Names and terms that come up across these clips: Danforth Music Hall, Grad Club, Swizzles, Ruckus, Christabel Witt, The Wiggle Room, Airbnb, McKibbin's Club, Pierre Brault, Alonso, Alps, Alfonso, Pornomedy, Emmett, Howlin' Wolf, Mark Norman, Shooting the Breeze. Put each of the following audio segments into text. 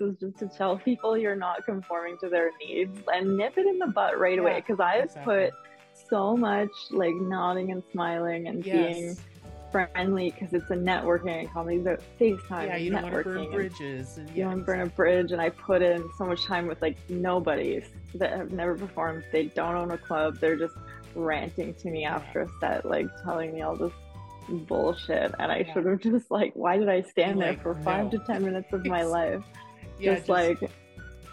is just to tell people you're not conforming to their needs and nip it in the butt right away. Because I've put so much like nodding and smiling and being friendly, because it's a networking and comedy, but FaceTime. Yeah, you don't want to burn bridges. And, yeah, you don't want to burn a bridge. And I put in so much time with like nobodies that have never performed. They don't own a club. They're just ranting to me after a set, like telling me all this bullshit. And I should have just like, why did I stand there for 5 to 10 minutes of my life? Just like,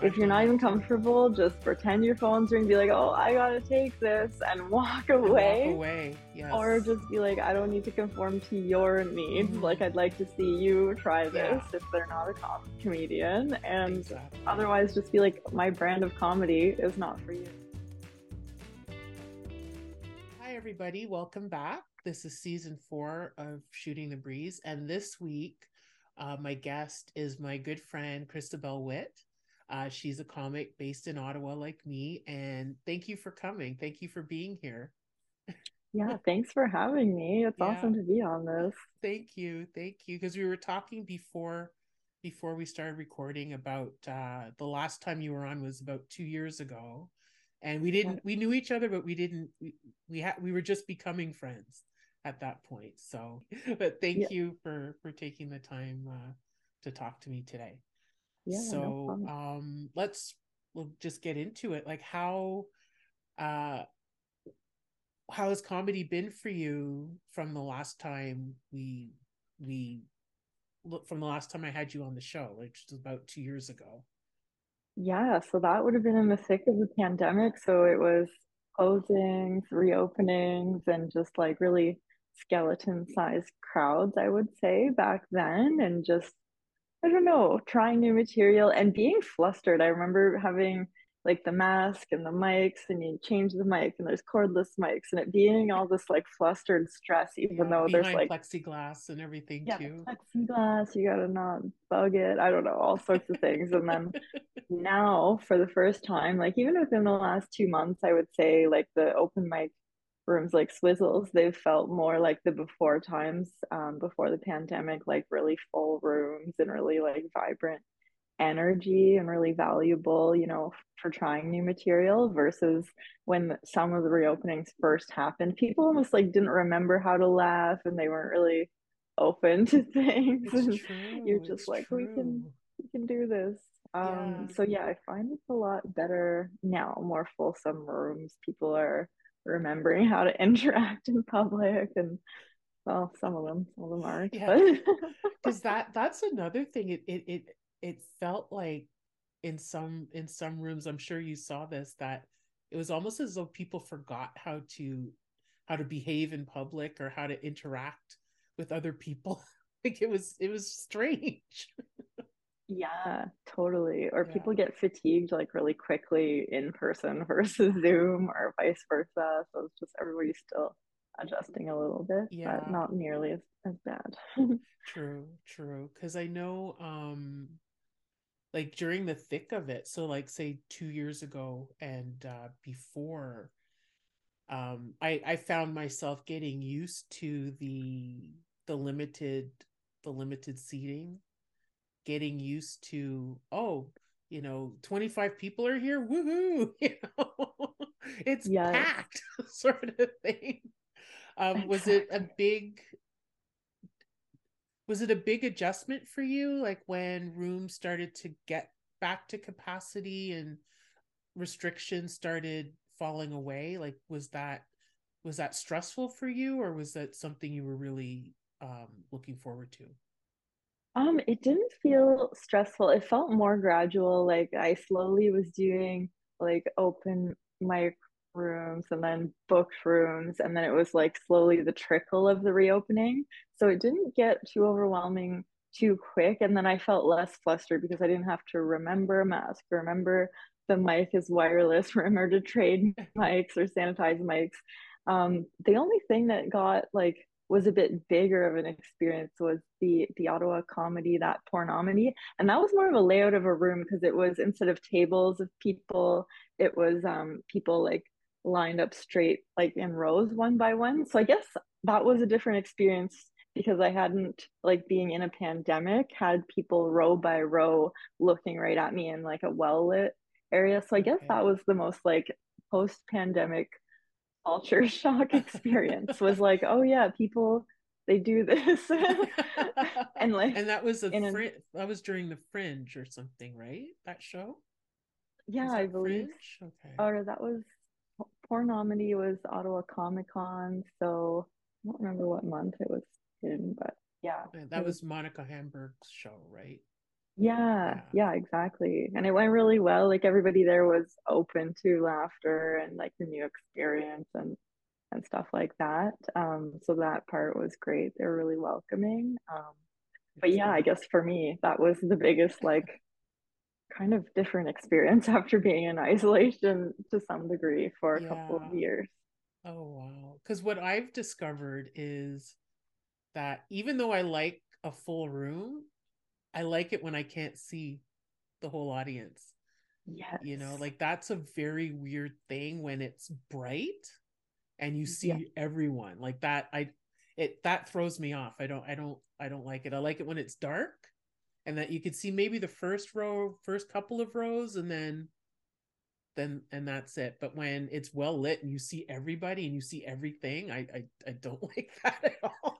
if you're not even comfortable, just pretend your phone's ringing, be like, oh, I gotta take this, and walk away. Walk away, yes. Or just be like, I don't need to conform to your needs. Mm-hmm. Like, I'd like to see you try this if they're not a comedian. And otherwise, just be like, my brand of comedy is not for you. Hi, everybody. Welcome back. This is season 4 of Shooting the Breeze. And this week, my guest is my good friend, Christabel Witt. She's a comic based in Ottawa like me, and thank you for coming. Thank you for being here. Yeah, thanks for having me. It's awesome to be on this. Thank you. Because we were talking before we started recording about the last time you were on was about 2 years ago, and we knew each other, but we were just becoming friends at that point. So, but thank you for taking the time to talk to me today. Yeah, so no we'll just get into it. Like how has comedy been for you from the last time I had you on the show, which was about 2 years ago? Yeah, so that would have been in the thick of the pandemic. So it was closings, reopenings, and just like really skeleton-sized crowds, I would say, back then, and just, I don't know, trying new material and being flustered. I remember having like the mask and the mics, and you change the mic and there's cordless mics, and it being all this like flustered stress, even though there's like plexiglass and everything too. Plexiglass, you gotta not bug it. I don't know, all sorts of things. And then now for the first time, like even within the last 2 months, I would say like the open mic rooms like Swizzles, they've felt more like the before times, before the pandemic, like really full rooms and really like vibrant energy and really valuable, you know, for trying new material, versus when some of the reopenings first happened, people almost like didn't remember how to laugh and they weren't really open to things. It's true. We can do this. So I find it's a lot better now, more fulsome rooms. People are remembering how to interact in public, and well, some of them aren't, because that's another thing. It felt like in some rooms, I'm sure you saw this, that it was almost as though people forgot how to behave in public or how to interact with other people. Like it was strange. Yeah, totally. Or people get fatigued like really quickly in person versus Zoom, or vice versa. So it's just everybody's still adjusting a little bit, but not nearly as bad. True. Because I know, like during the thick of it, so like say 2 years ago and before, I found myself getting used to the limited seating. Getting used to, 25 people are here, woohoo! It's packed, sort of thing. Was it a big adjustment for you? Like when rooms started to get back to capacity and restrictions started falling away, like was that stressful for you, or was that something you were really looking forward to? It didn't feel stressful. It felt more gradual. Like I slowly was doing like open mic rooms and then booked rooms. And then it was like slowly the trickle of the reopening. So it didn't get too overwhelming too quick. And then I felt less flustered because I didn't have to remember a mask, remember the mic is wireless, remember to trade mics or sanitize mics. The only thing that got like was a bit bigger of an experience was the Ottawa comedy, that Pornomedy, and that was more of a layout of a room, because it was, instead of tables of people, it was people like lined up straight, like in rows, one by one. So I guess that was a different experience because I hadn't, like, being in a pandemic, had people row by row looking right at me in, like, a well-lit area. So I guess that was the most, like, post-pandemic culture shock experience was, like, oh, yeah, people, they do this. And, like, and that was that was during the Fringe or something, right? That show? Yeah, I believe. Fringe? Okay. Or that was, Pornomedy was Ottawa Comic-Con, so I don't remember what month it was in, but yeah. And that was Monica Hamburg's show, right? Yeah, exactly. And it went really well. Like, everybody there was open to laughter and, like, the new experience and stuff like that. So that part was great. They were really welcoming. But yeah, I guess for me, that was the biggest, like, kind of different experience after being in isolation to some degree for a couple of years. Oh, wow. Because what I've discovered is that even though I like a full room, I like it when I can't see the whole audience. Yes. You know, like, that's a very weird thing when it's bright and you see everyone like that. That throws me off. I don't like it. I like it when it's dark and that you could see maybe the first row, first couple of rows, and then and that's it. But when it's well lit and you see everybody and you see everything, I don't like that at all.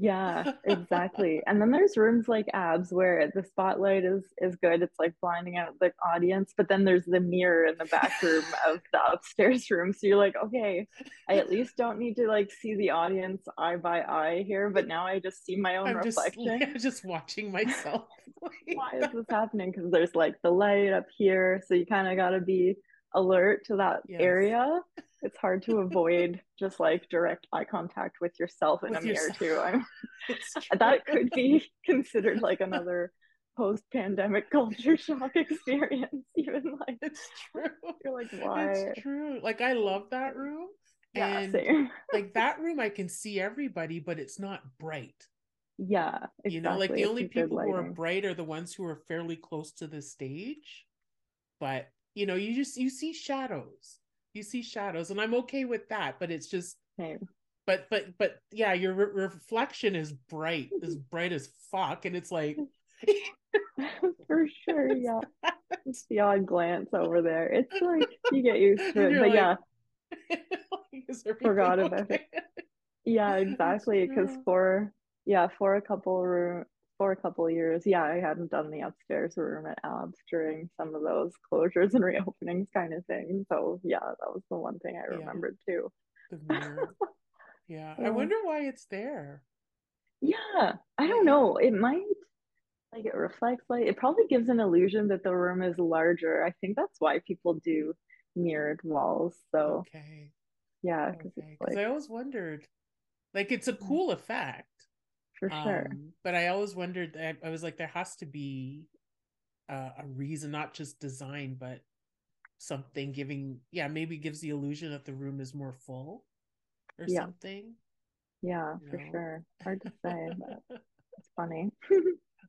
Yeah, exactly. And then there's rooms like ABS where the spotlight is good. It's like blinding out the audience, but then there's the mirror in the back room of the upstairs room. So you're like, okay, I at least don't need to, like, see the audience eye by eye here, but now I just see my own reflection. I'm just watching myself. Why is this happening? Because there's, like, the light up here. So you kind of got to be alert to that area. It's hard to avoid just, like, direct eye contact with yourself in a mirror too. That could be considered, like, another post-pandemic culture shock experience. Even, like, it's true. You're like, why? It's true. Like, I love that room. Yeah, and same. Like, that room, I can see everybody, but it's not bright. Yeah, exactly. You know, like, the only people who are bright are the ones who are fairly close to the stage. But, you know, you see shadows. You see shadows, and I'm okay with that, but it's just but yeah, your reflection is bright as fuck, and it's like for sure. Yeah, it's the odd glance over there. It's like you get used to it, but like, yeah, forgot about it. Yeah, exactly. Because for a couple years, yeah, I hadn't done the upstairs room at ABS during some of those closures and reopenings kind of thing. So yeah, that was the one thing I remembered too. The mirror. Yeah. I wonder why it's there. Yeah, I don't know. It might, like, it reflects light. It probably gives an illusion that the room is larger. I think that's why people do mirrored walls. So yeah, because I always wondered, like, it's a cool effect. For sure. But I always wondered, I was like, there has to be a reason, not just design, but something giving, maybe gives the illusion that the room is more full or something. Yeah, you for know? Sure. Hard to say, but it's funny.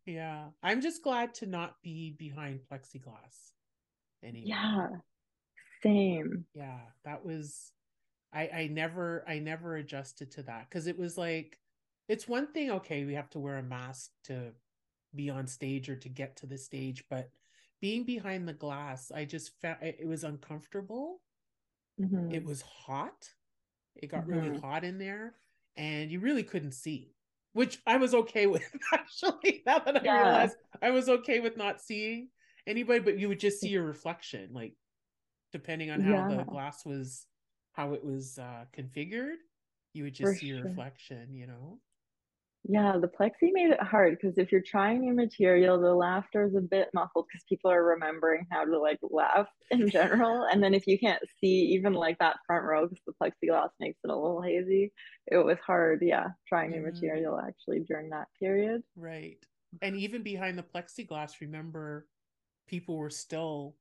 Yeah. I'm just glad to not be behind plexiglass anymore. Yeah. Same. Yeah. That was, I never adjusted to that, because it was like, it's one thing, okay, we have to wear a mask to be on stage or to get to the stage, but being behind the glass, I just felt it was uncomfortable. Mm-hmm. It was hot. It got really hot in there, and you really couldn't see, which I was okay with, actually. Now that I realized, I was okay with not seeing anybody, but you would just see your reflection, like, depending on how the glass was, how it was configured, you would just see your reflection, you know? Yeah, the plexi made it hard, because if you're trying new material, the laughter is a bit muffled because people are remembering how to, like, laugh in general. And then if you can't see even, like, that front row because the plexiglass makes it a little hazy, it was hard, trying new material actually during that period. Right. And even behind the plexiglass, remember, people were still,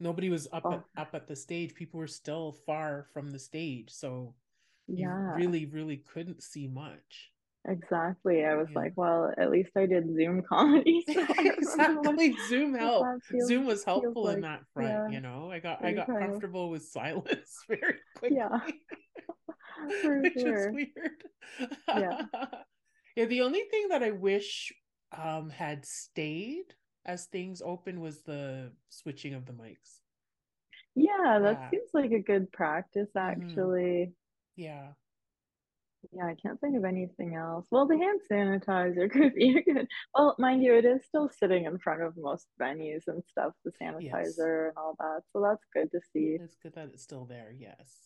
nobody was up at the stage. People were still far from the stage. So you really, really couldn't see much. Exactly. I was like, well, at least I did Zoom comedy. So exactly. Zoom helped. Zoom was helpful in that front. Yeah. You know, I got comfortable with silence very quickly. Yeah. For which is weird. Yeah. Yeah, the only thing that I wish had stayed as things open was the switching of the mics. Yeah, that seems like a good practice, actually. Mm-hmm. Yeah. Yeah, I can't think of anything else. Well, the hand sanitizer could be good. Well, mind you, it is still sitting in front of most venues and stuff, the sanitizer and all that. So that's good to see. It's good that it's still there. Yes.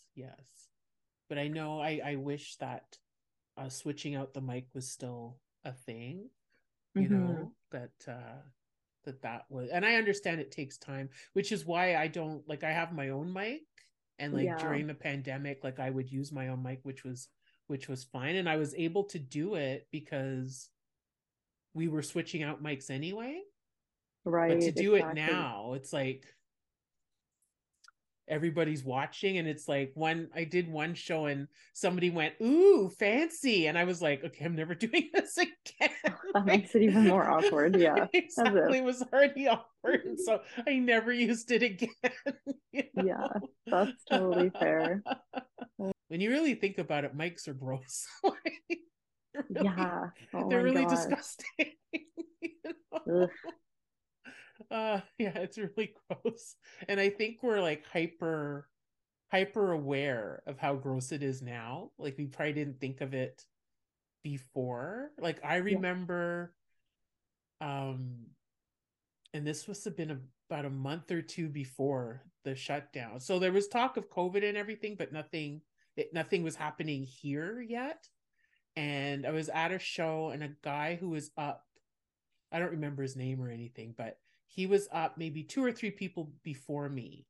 But I know I wish that switching out the mic was still a thing, you know, that was, and I understand it takes time, which is why I don't, like, I have my own mic, and like during the pandemic, like I would use my own mic, which was fine. And I was able to do it because we were switching out mics anyway. Right. But to do it now, it's like everybody's watching, and it's like I did one show and somebody went, "Ooh, fancy." And I was like, okay, I'm never doing this again. That makes it even more awkward. Yeah. Exactly. It was already awkward. And so I never used it again. You know? Yeah. That's totally fair. When you really think about it, mics are gross. They're really disgusting. You know? It's really gross, and I think we're like hyper aware of how gross it is now. Like, we probably didn't think of it before. Like, I remember and this must have been about a month or two before the shutdown, so there was talk of COVID and everything, but nothing was happening here yet. And I was at a show, and a guy who was up, I don't remember his name or anything, but he was up maybe two or three people before me.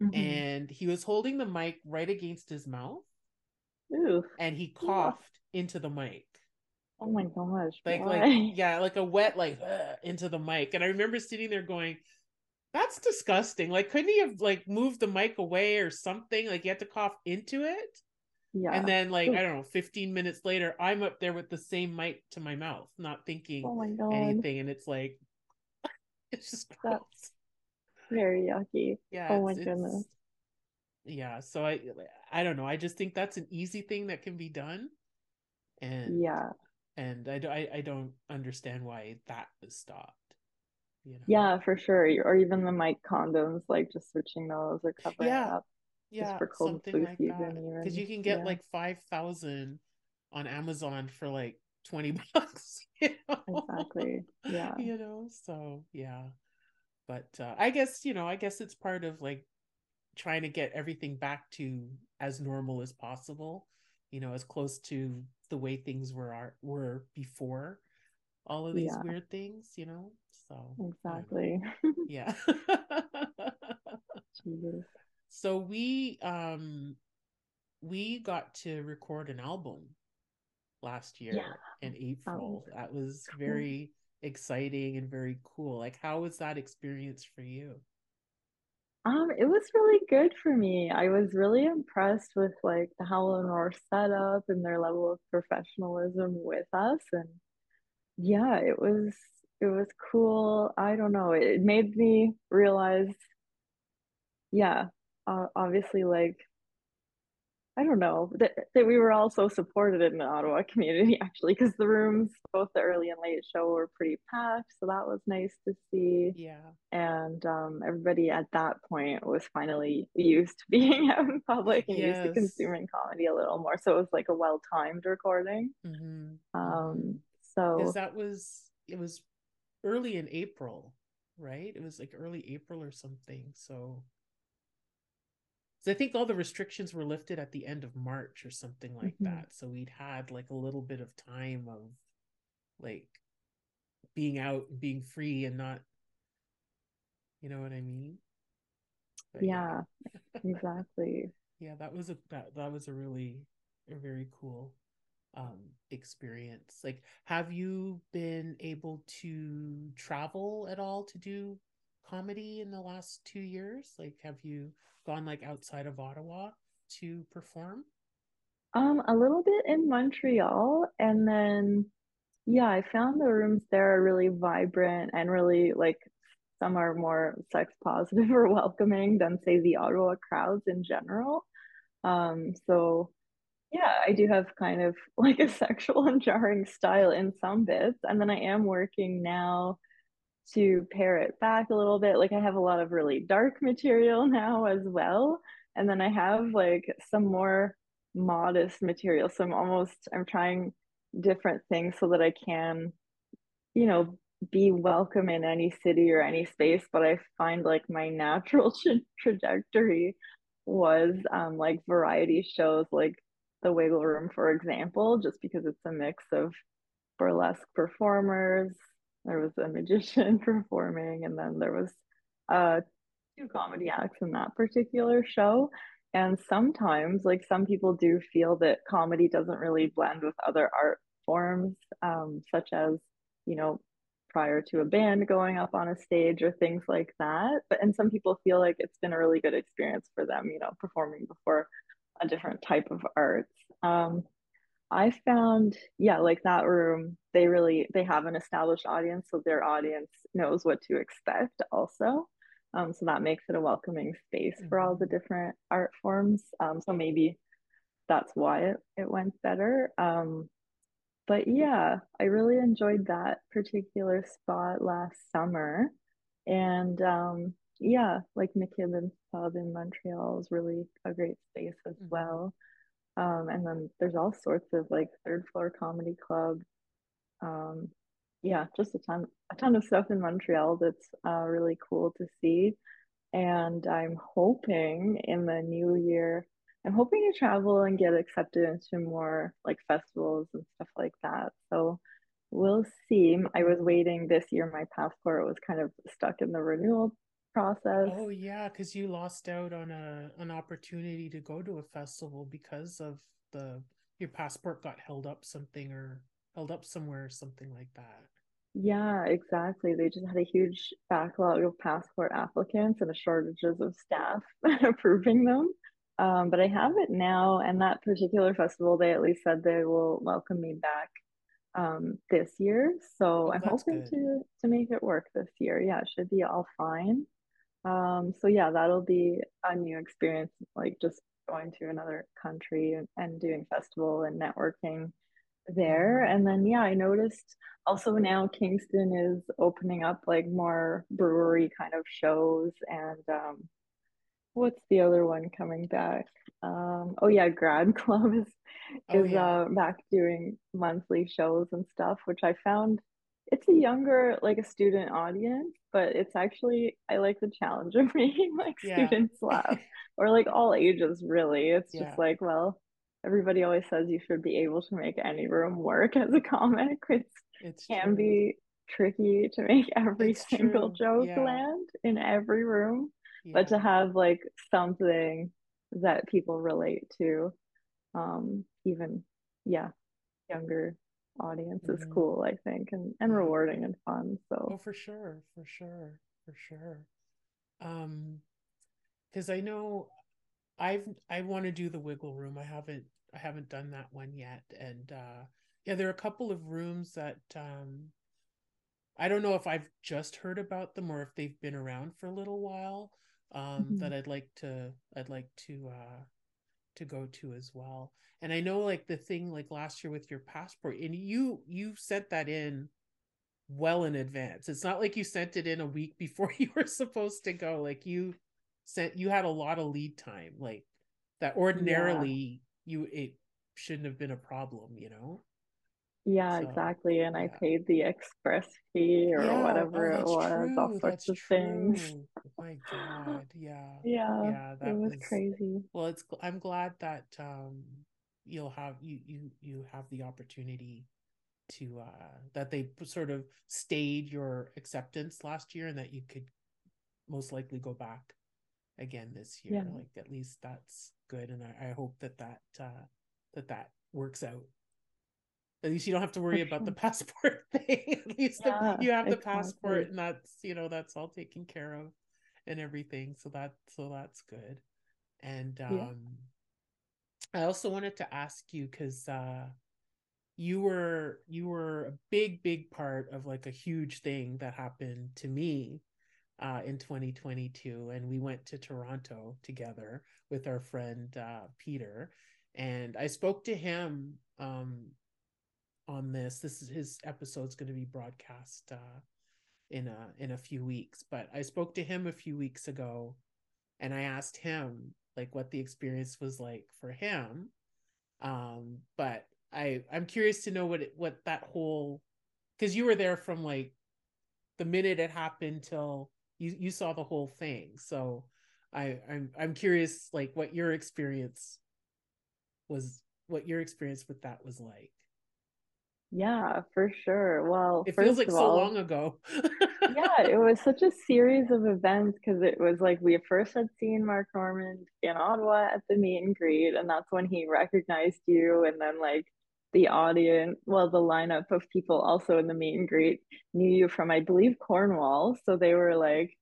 Mm-hmm. And he was holding the mic right against his mouth. Ooh. And he coughed into the mic. Oh my gosh. Like a wet, into the mic. And I remember sitting there going, that's disgusting. Like, couldn't he have moved the mic away or something? Like, you had to cough into it. Yeah. And then 15 minutes later, I'm up there with the same mic to my mouth, not thinking anything. And it's like, it's just gross. That's very yucky. Yeah. Oh my goodness. Yeah. So I don't know. I just think that's an easy thing that can be done. And I don't understand why that was stopped. You know? Yeah, for sure. Or even the mic condoms, just switching those or covering up. Yeah. Just for cold something flu season. Because you can get 5,000 on Amazon for $20, you know? Exactly. Yeah. You know, so yeah. But I guess it's part of trying to get everything back to as normal as possible, you know, as close to the way things were before all of these weird things, you know. So exactly. Yeah. So we got to record an album last year in April. That was very exciting and very cool. How was that experience for you? It was really good for me. I was really impressed with the Howlin' Wolf setup and their level of professionalism with us, and it was cool. I don't know, it made me realize obviously I don't know that we were all so supported in the Ottawa community, actually, because the rooms, both the early and late show, were pretty packed. So that was nice to see. Yeah. And everybody at that point was finally used to being out in public and used to consuming comedy a little more. So it was a well-timed recording. Mm-hmm. So it was early in April, right? It was early April or something. So I think all the restrictions were lifted at the end of March or something that. So we'd had a little bit of time of being out, being free, and not, you know what I mean? But, exactly. Yeah, that was a really a very cool experience. Have you been able to travel at all to do comedy in the last 2 years? Have you gone outside of Ottawa to perform? A little bit in Montreal, and then I found the rooms there are really vibrant and really some are more sex positive or welcoming than, say, the Ottawa crowds in general. So Yeah, I do have kind of like a sexual and jarring style in some bits. And then I am working now to pare it back a little bit. Like I have a lot of really dark material now as well. And then I have like some more modest material. So I'm trying different things so that I can, you know, be welcome in any city or any space. But I find like my natural trajectory was like variety shows, like The Wiggle Room, for example, just because it's a mix of burlesque performers. There was a magician performing, and then there was two comedy acts in that particular show. And sometimes, like, some people do feel that comedy doesn't really blend with other art forms, such as, you know, prior to a band going up on a stage or things like that. And some people feel like it's been a really good experience for them, you know, performing before a different type of arts. I found, yeah, like that room, they have an established audience, so their audience knows what to expect also. So that makes it a welcoming space for all the different art forms. So maybe that's why it went better. But yeah, I really enjoyed that particular spot last summer. And yeah, like McKibbin's Club in Montreal is really a great space as well. And then there's all sorts of like third floor comedy club. Yeah, just a ton of stuff in Montreal that's really cool to see. And I'm hoping in the new year, I'm hoping to travel and get accepted into more like festivals and stuff like that. So we'll see. I was waiting this year. My passport was kind of stuck in the renewal process. Oh yeah, because you lost out on an opportunity to go to a festival because of your passport got held up somewhere or something like that. Yeah, exactly. They just had a huge backlog of passport applicants and a shortages of staff approving them. But I have it now, and that particular festival, they at least said they will welcome me back this year. So I'm hoping to make it work this year. Yeah, it should be all fine. So yeah, that'll be a new experience, like just going to another country and doing festival and networking there. And then yeah, I noticed also now Kingston is opening up like more brewery kind of shows, and what's the other one coming back? Oh yeah, Grad Club is back doing monthly shows and stuff, which I found it's a younger, like a student audience, but it's actually, I like the challenge of making like students laugh or like all ages really. It's just like, well, everybody always says you should be able to make any room work as a comic. It can be tricky to make every single joke land in every room, but to have like something that people relate to, even younger audience is cool, I think, and rewarding and fun. So for sure. Because I know I want to do the Wiggle Room. I haven't done that one yet, and yeah, there are a couple of rooms that I don't know if I've just heard about them or if they've been around for a little while, that I'd like to go to as well. And I know like the thing like last year with your passport, and you sent that in well in advance. It's not like you sent it in a week before you were supposed to go. Like you had a lot of lead time, like that ordinarily it shouldn't have been a problem, you know? Yeah, so, exactly. And I paid the express fee or whatever it was, all sorts of things. Oh my God. Yeah. Yeah. That was crazy. Well, I'm glad that you'll have you have the opportunity to that they sort of stayed your acceptance last year, and that you could most likely go back again this year. Yeah. Like at least that's good, and I hope that works out. At least you don't have to worry about the passport thing. At least you have the passport, and that's, you know, that's all taken care of and everything. So that's good. And I also wanted to ask you, because you were a big part of like a huge thing that happened to me in 2022, and we went to Toronto together with our friend Peter. And I spoke to him on this. This is his episode's going to be broadcast in a few weeks, but I spoke to him a few weeks ago, and I asked him like what the experience was like for him. But I'm curious to know what that whole, because you were there from like the minute it happened till you saw the whole thing. So I'm curious like what your experience with that was like. Yeah, for sure. Well, it feels like so long ago. Yeah, it was such a series of events, because it was like we first had seen Mark Norman in Ottawa at the meet and greet, and that's when he recognized you, and then like the audience, well, the lineup of people also in the meet and greet knew you from, I believe, Cornwall, so they were like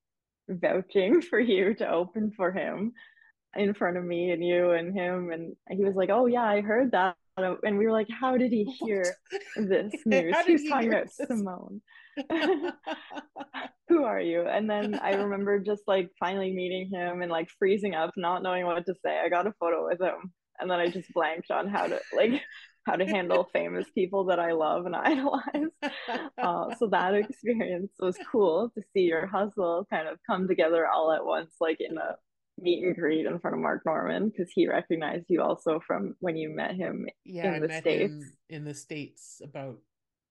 vouching for you to open for him in front of me and you and him, and he was like, "Oh yeah, I heard that." And we were like, how did he hear this news? He was talking about Simone. Who are you? And then I remember just like finally meeting him and like freezing up, not knowing what to say. I got a photo with him, and then I just blanked on how to handle famous people that I love and idolize. So that experience was cool, to see your hustle kind of come together all at once, like in a meet and greet in front of Mark Norman, because he recognized you also from when you met him in the States about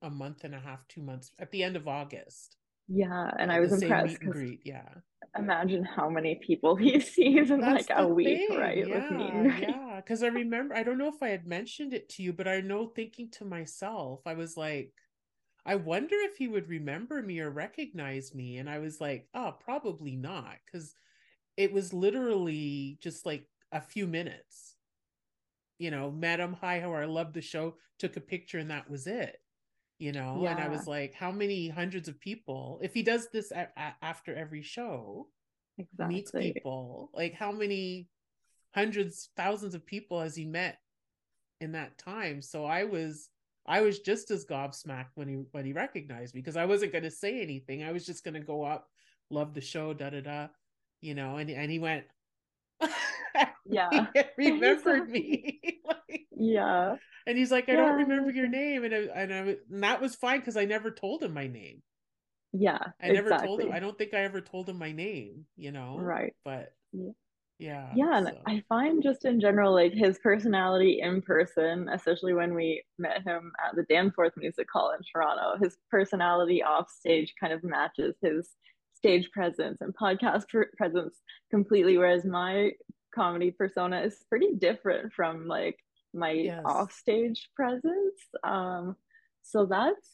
a month and a half, 2 months, at the end of August. Yeah, and I was impressed. Yeah, imagine how many people he sees in like a week, right? Yeah, because I remember, I don't know if I had mentioned it to you, but I know, thinking to myself, I was like, I wonder if he would remember me or recognize me, and I was like, oh, probably not, because it was literally just like a few minutes, you know, met him, hi, how are you, I love the show, took a picture, and that was it, you know? Yeah. And I was like, how many hundreds of people, if he does this after every show, exactly, meets people, like how many hundreds, thousands of people has he met in that time? So I was just as gobsmacked when he recognized me, because I wasn't going to say anything. I was just going to go up, love the show, da-da-da. You know, and he went, yeah, he remembered me. Like, yeah, and he's like, I don't remember your name, and that was fine, because I never told him my name. Yeah, I never told him. I don't think I ever told him my name. You know, right? But yeah. So. And I find just in general, like his personality in person, especially when we met him at the Danforth Music Hall in Toronto, his personality off stage kind of matches his stage presence and podcast presence completely, whereas my comedy persona is pretty different from like my offstage presence, so that's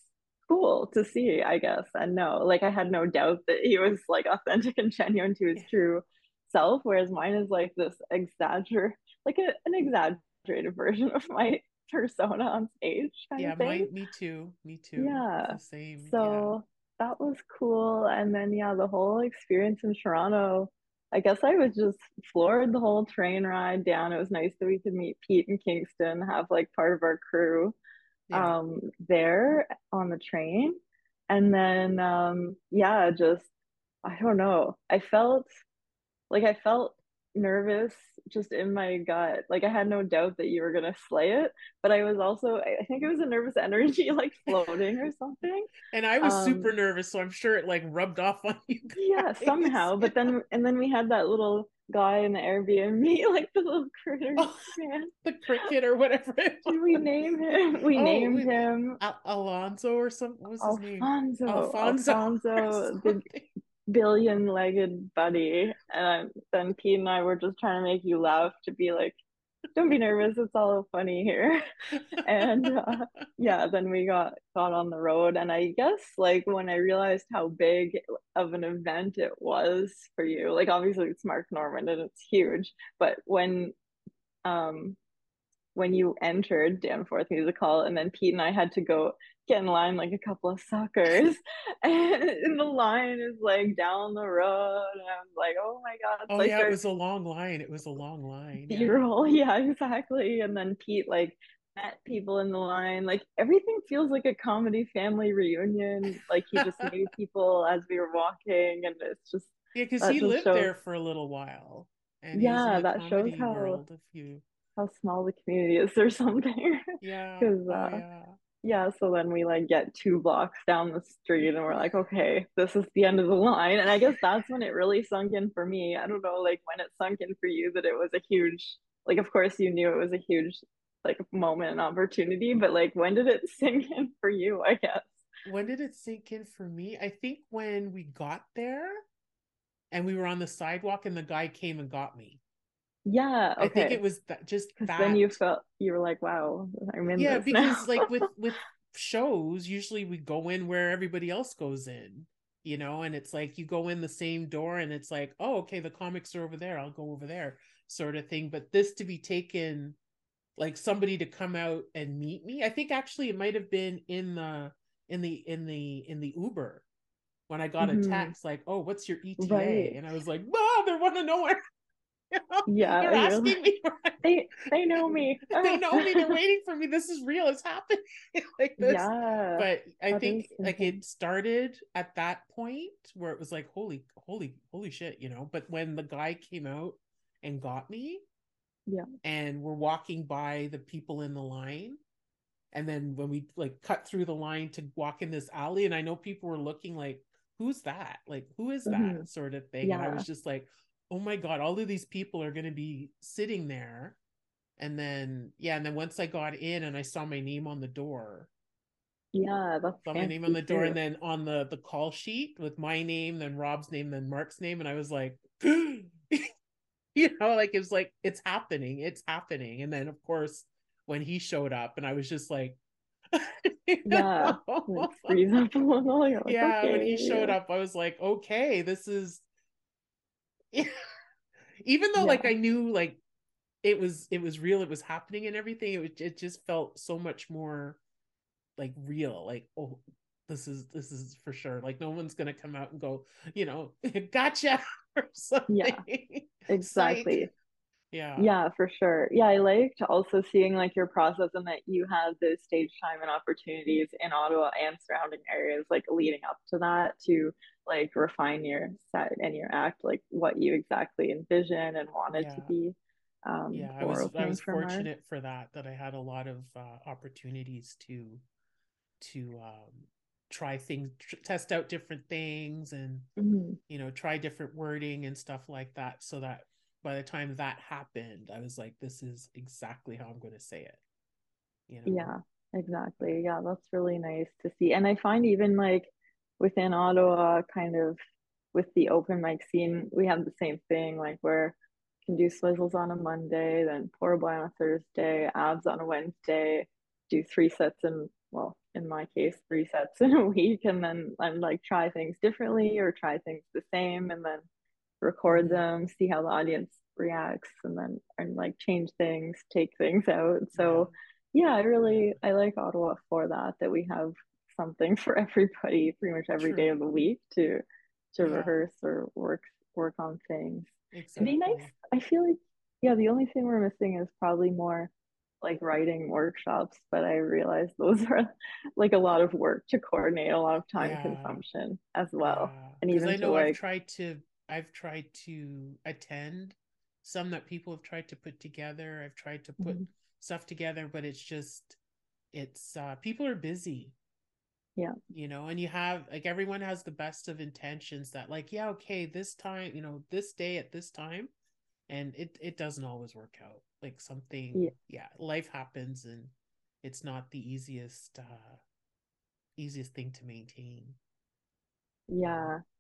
cool to see, I guess. And no, like I had no doubt that he was like authentic and genuine to his true self, whereas mine is like this an exaggerated version of my persona on stage kind of thing. Me too. Yeah, it's the same. So that was cool. And then the whole experience in Toronto, I guess I was just floored the whole train ride down. It was nice that we could meet Pete in Kingston, have like part of our crew there on the train. And then just, I don't know, I felt nervous just in my gut. Like I had no doubt that you were gonna slay it, but I was also, I think it was a nervous energy like floating or something, and I was super nervous, so I'm sure it like rubbed off on you guys. Yeah, somehow. But then we had that little guy in the Airbnb, like the little critter, man, the cricket or whatever. Did we name him? We named him Alonso or something. What was his name? Alfonso, billion-legged buddy. And then Pete and I were just trying to make you laugh, to be like, don't be nervous, it's all funny here. And then we got on the road, and I guess like when I realized how big of an event it was for you, like obviously it's Mark Norman and it's huge, but when you entered Danforth Music Hall, and then Pete and I had to go get in line like a couple of suckers, and the line is like down the road, and I'm like, oh my god. So it was a long line. Yeah, exactly. And then Pete like met people in the line. Like everything feels like a comedy family reunion. Like he just knew people as we were walking, and it's just because he lived there for a little while, and that shows how how small the community is or something. Yeah. Because yeah, so then we like get 2 blocks down the street and we're like, okay, this is the end of the line. And I guess that's when it really sunk in for me. I don't know, like, when it sunk in for you that it was a huge, like, of course you knew it was a huge like moment and opportunity, but like, when did it sink in for you, I guess? When did it sink in for me? I think when we got there and we were on the sidewalk and the guy came and got me. Yeah, okay. I think it was just that. Then you felt, you were like, wow, I'm in. Yeah, this because now. Like with shows, usually we go in where everybody else goes in, you know, and it's like you go in the same door and it's like, oh, okay, the comics are over there, I'll go over there, sort of thing. But this to be taken, like somebody to come out and meet me. I think actually it might have been in the Uber when I got a text like, oh, what's your ETA? Right. And I was like, wow, they're running nowhere. Yeah, they're asking me. They know me. They know me. They're waiting for me. This is real. It's happening like this. Yeah, but I think like it started at that point where it was like holy shit, you know. But when the guy came out and got me, yeah, and we're walking by the people in the line, and then when we like cut through the line to walk in this alley, and I know people were looking like, who's that? Like, who is that? Sort of thing. Yeah. And I was just like, oh my God, all of these people are going to be sitting there. And then, yeah. And then once I got in and I saw my name on the door. Yeah. Saw my name on the door. And then on the call sheet with my name, then Rob's name, then Mark's name. And I was like, you know, like, it was like, it's happening. It's happening. And then of course, when he showed up and I was just like, yeah, when he showed up, I was like, okay, this is, yeah. Even though like I knew like it was real, it was happening and everything, it just felt so much more like real, like, oh, this is for sure, like no one's gonna come out and go, you know, gotcha or something. Yeah, exactly. Like, yeah for sure. Yeah, I liked also seeing like your process and that you had the stage time and opportunities in Ottawa and surrounding areas like leading up to that to like refine your set and your act, like what you exactly envisioned and wanted to be. I was fortunate for that I had a lot of opportunities to try things, test out different things and you know, try different wording and stuff like that, so that by the time that happened, I was like, this is exactly how I'm going to say it, you know? Yeah, exactly. Yeah, that's really nice to see. And I find even like within Ottawa, kind of with the open mic scene, we have the same thing, like where you can do Swizzles on a Monday, then Pour Boy on a Thursday, Abs on a Wednesday, do 3 sets in, well, in my case, 3 sets in a week, and then I'm like, try things differently or try things the same, and then record them, see how the audience reacts, and then and like change things, take things out. So yeah, I like Ottawa for that we have something for everybody pretty much every day of the week to rehearse or work on things. Exactly. It'd be nice. I feel like the only thing we're missing is probably more like writing workshops, but I realize those are like a lot of work to coordinate, a lot of time consumption as well. And even I know to, like, I've tried to attend some that people have tried to put together. I've tried to put stuff together, but it's just, people are busy. Yeah. You know, and you have like, everyone has the best of intentions that like, yeah, okay, this time, you know, this day at this time, and it doesn't always work out. Like something, life happens and it's not the easiest thing to maintain.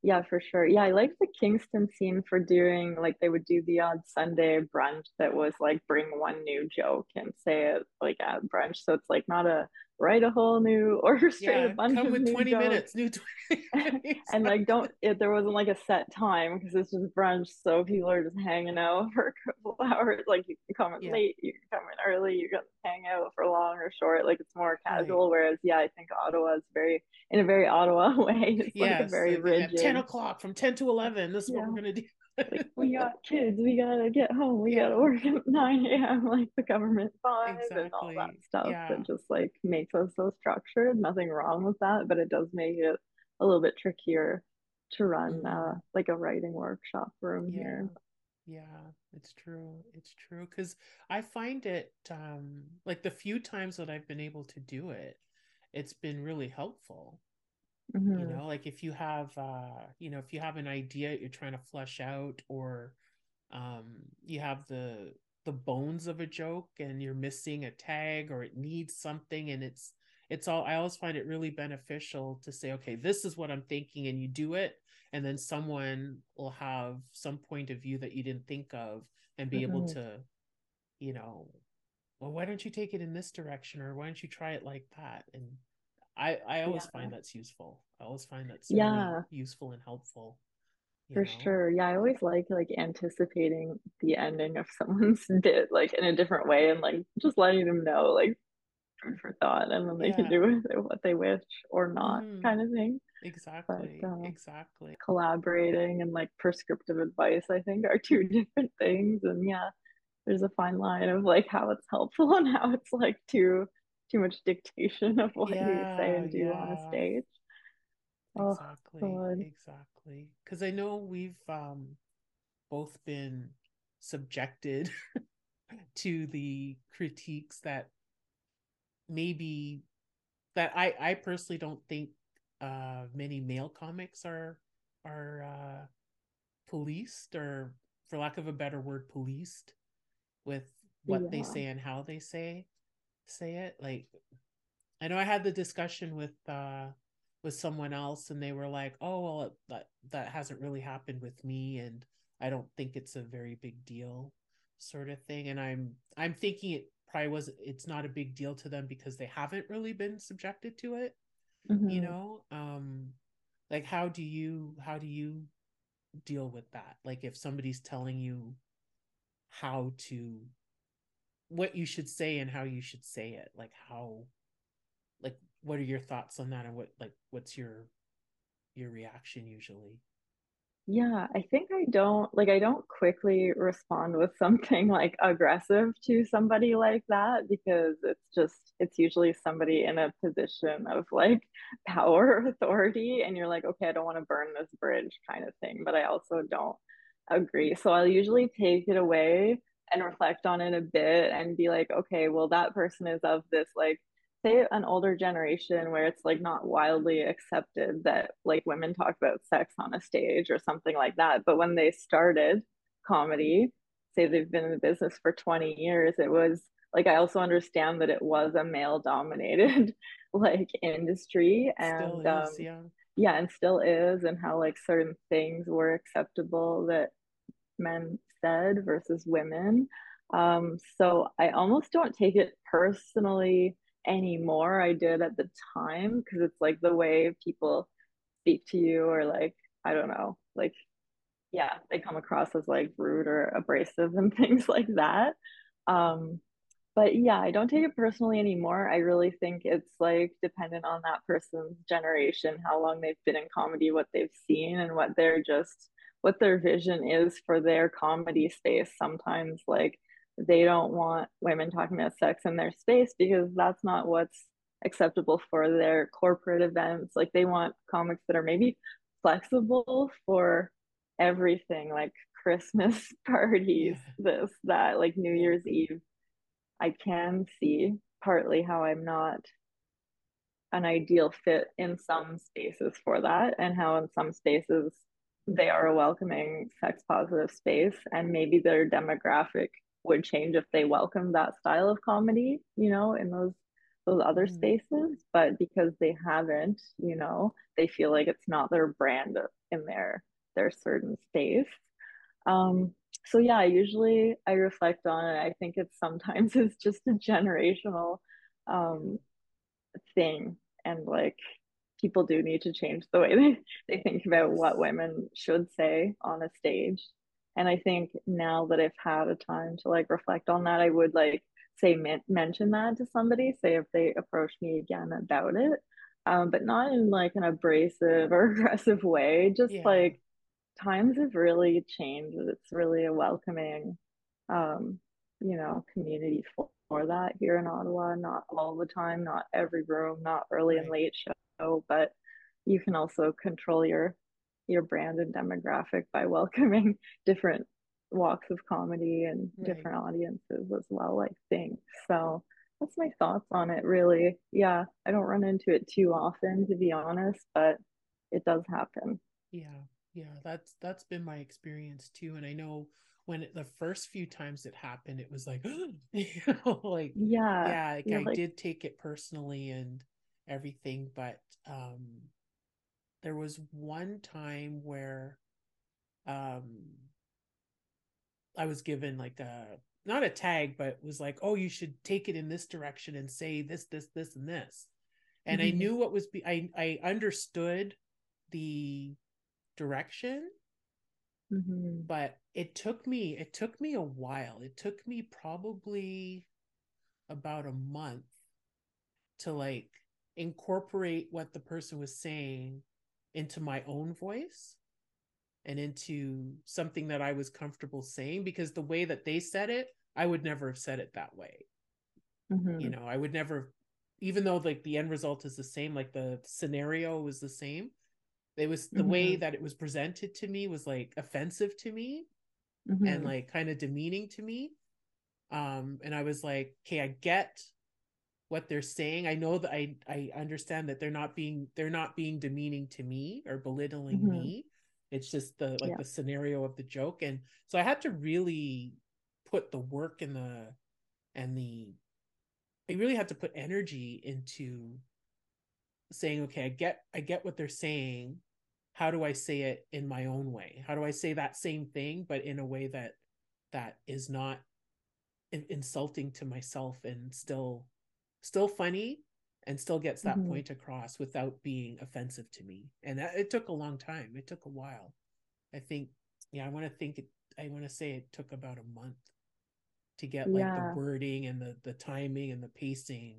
Yeah, for sure. Yeah, I liked the Kingston scene for doing like they would do the odd Sunday brunch that was like bring one new joke and say it like at brunch. So it's like not a write a whole new orchestrate a bunch come of with new 20 jokes. Minutes new 20 and like there wasn't like a set time because this was brunch, so people are just hanging out for a couple hours. Like you can come in late, you can come in early, you can hang out for long or short, like it's more casual. Whereas I think Ottawa is very in a very Ottawa way, it's like a very rigid 10 o'clock from 10 to 11 this is what we're gonna do. Like, we got kids, we gotta get home, we gotta work at 9 a.m. like the government vibe and all that stuff that just like makes us so structured. Nothing wrong with that, but it does make it a little bit trickier to run like a writing workshop room here. Yeah, it's true. It's true. Because I find it like the few times that I've been able to do it, it's been really helpful. Mm-hmm. You know, like if you have, you know, if you have an idea you're trying to flesh out, or you have the bones of a joke and you're missing a tag or it needs something, and it's all, I always find it really beneficial to say, okay, this is what I'm thinking, and you do it. And then someone will have some point of view that you didn't think of and be able to, you know, well, why don't you take it in this direction? Or why don't you try it like that? And I always find that's useful. I always find that's really useful and helpful. For sure. Yeah. I always like anticipating the ending of someone's bit, like in a different way, and like just letting them know, like, for thought, and then they can do with it what they wish or not, kind of thing. Exactly. But, exactly. Collaborating and like prescriptive advice, I think, are two different things. And yeah, there's a fine line of like how it's helpful and how it's like too much dictation of what you say and do on a stage. Exactly. Oh, exactly. Because I know we've both been subjected to the critiques that maybe that I personally don't think many male comics are policed, or for lack of a better word, policed with what they say and how they say it. Like, I know I had the discussion with someone else, and they were like, oh, well, that hasn't really happened with me, and I don't think it's a very big deal, sort of thing. And I'm thinking it's not a big deal to them because they haven't really been subjected to it, you know. Like, how do you deal with that? Like, if somebody's telling you what you should say and how you should say it, like what are your thoughts on that, and what's your reaction usually? Yeah, I think I don't quickly respond with something like aggressive to somebody like that, because it's usually somebody in a position of like power or authority, and you're like, okay, I don't want to burn this bridge, kind of thing. But I also don't agree. So I'll usually take it away and reflect on it a bit and be like, okay, well, that person is of this, like, say an older generation where it's like not wildly accepted that like women talk about sex on a stage or something like that. But when they started comedy, say they've been in the business for 20 years, it was like, I also understand that it was a male dominated like industry, and still is, yeah, and still is, and how like certain things were acceptable that men said versus women. So I almost don't take it personally anymore. I did at the time, because it's like the way people speak to you, or like, I don't know, like, yeah, they come across as like rude or abrasive and things like that. But yeah, I don't take it personally anymore. I really think it's like dependent on that person's generation, how long they've been in comedy, what they've seen, and what their vision is for their comedy space. Sometimes like they don't want women talking about sex in their space because that's not what's acceptable for their corporate events. Like, they want comics that are maybe flexible for everything, like Christmas parties, this, that, like New Year's Eve. I can see partly how I'm not an ideal fit in some spaces for that, and how in some spaces they are a welcoming sex positive space, and maybe their demographic would change if they welcomed that style of comedy, you know, in those other spaces. But because they haven't, you know, they feel like it's not their brand in their certain space. So yeah, usually I reflect on it. I think it's sometimes just a generational thing, and like people do need to change the way they think about what women should say on a stage. And I think now that I've had a time to like reflect on that, I would like say mention that to somebody, say if they approach me again about it, but not in like an abrasive or aggressive way. Just like, times have really changed. It's really a welcoming, you know, community for that here in Ottawa. Not all the time, not every room, not early and late show, but you can also control your brand and demographic by welcoming different walks of comedy and different audiences as well, I think. So that's my thoughts on it, really. Yeah, I don't run into it too often, to be honest, but it does happen. Yeah, yeah, that's been my experience too. And I know when the first few times it happened, it was like, I did take it personally and everything. But there was one time where I was given like a, not a tag, but was like, oh, you should take it in this direction and say this, this, this, and this. And I knew what was, I understood the direction, but it took me a while. It took me probably about a month to like incorporate what the person was saying into my own voice and into something that I was comfortable saying, because the way that they said it, I would never have said it that way. You know, I would never, even though like the end result is the same, like the scenario was the same, it was the way that it was presented to me was like offensive to me and like kind of demeaning to me. And I was like, okay, I get what they're saying. I know that I understand that they're not being demeaning to me or belittling me. It's just the like the scenario of the joke. And so I had to really put the work and I really had to put energy into saying, okay, I get what they're saying. How do I say it in my own way? How do I say that same thing, but in a way that is not insulting to myself and still funny and still gets that point across without being offensive to me? And it took a long time. It took a while. I think, I want to say it took about a month to get like the wording and the timing and the pacing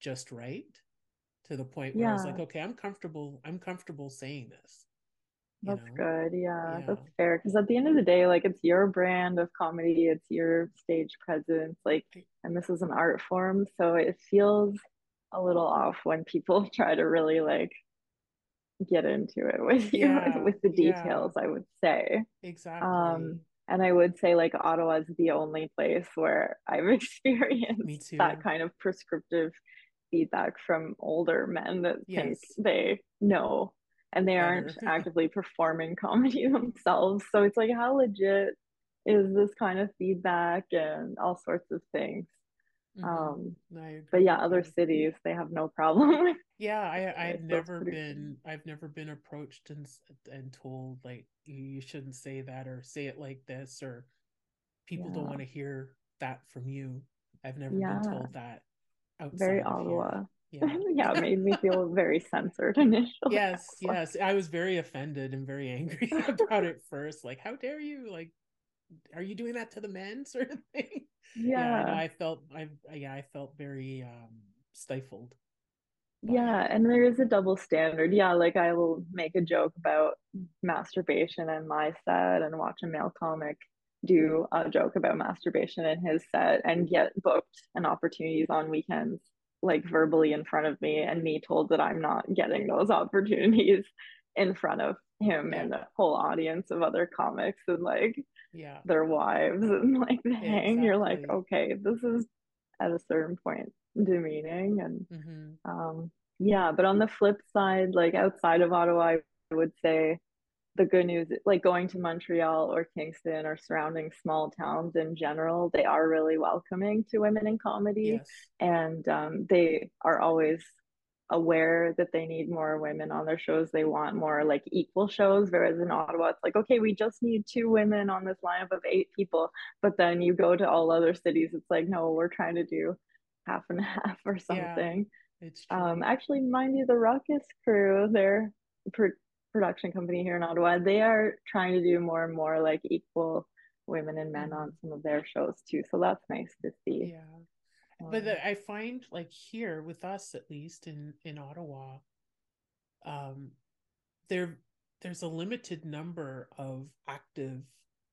just right, to the point where I was like, okay, I'm comfortable saying this. That's good. Yeah, that's fair. Because at the end of the day, like, it's your brand of comedy, it's your stage presence, like, and this is an art form. So it feels a little off when people try to really like get into it with you, with the details, I would say. Exactly. And I would say like Ottawa is the only place where I've experienced that kind of prescriptive feedback from older men that think they know, and they aren't actively performing comedy themselves. So it's like, how legit is this kind of feedback and all sorts of things? But yeah, other cities, they have no problem with I've never been approached and told like, you shouldn't say that or say it like this, or people don't want to hear that from you. I've never been told that outside. Very Ottawa. It made me feel very censored initially. Yes, I was very offended and very angry about it first. Like, how dare you, like, are you doing that to the men, sort of thing? I felt very stifled. And there is a double standard. Like, I will make a joke about masturbation in my set and watch a male comic do a joke about masturbation in his set and get booked and opportunities on weekends, like, verbally in front of me, and me told that I'm not getting those opportunities in front of him and the whole audience of other comics and like their wives and like the hang. You're like, okay, this is at a certain point demeaning. And but on the flip side, like, outside of Ottawa, I would say the good news, like, going to Montreal or Kingston or surrounding small towns in general, they are really welcoming to women in comedy. And they are always aware that they need more women on their shows. They want more like equal shows, whereas in Ottawa it's like, okay, we just need 2 women on this lineup of 8 people. But then you go to all other cities, it's like, no, we're trying to do half and half or something. It's true. Actually, mind you, the Ruckus crew, their production company here in Ottawa, they are trying to do more and more like equal women and men on some of their shows too, so that's nice to see. But I find, like, here with us, at least in Ottawa, there's a limited number of active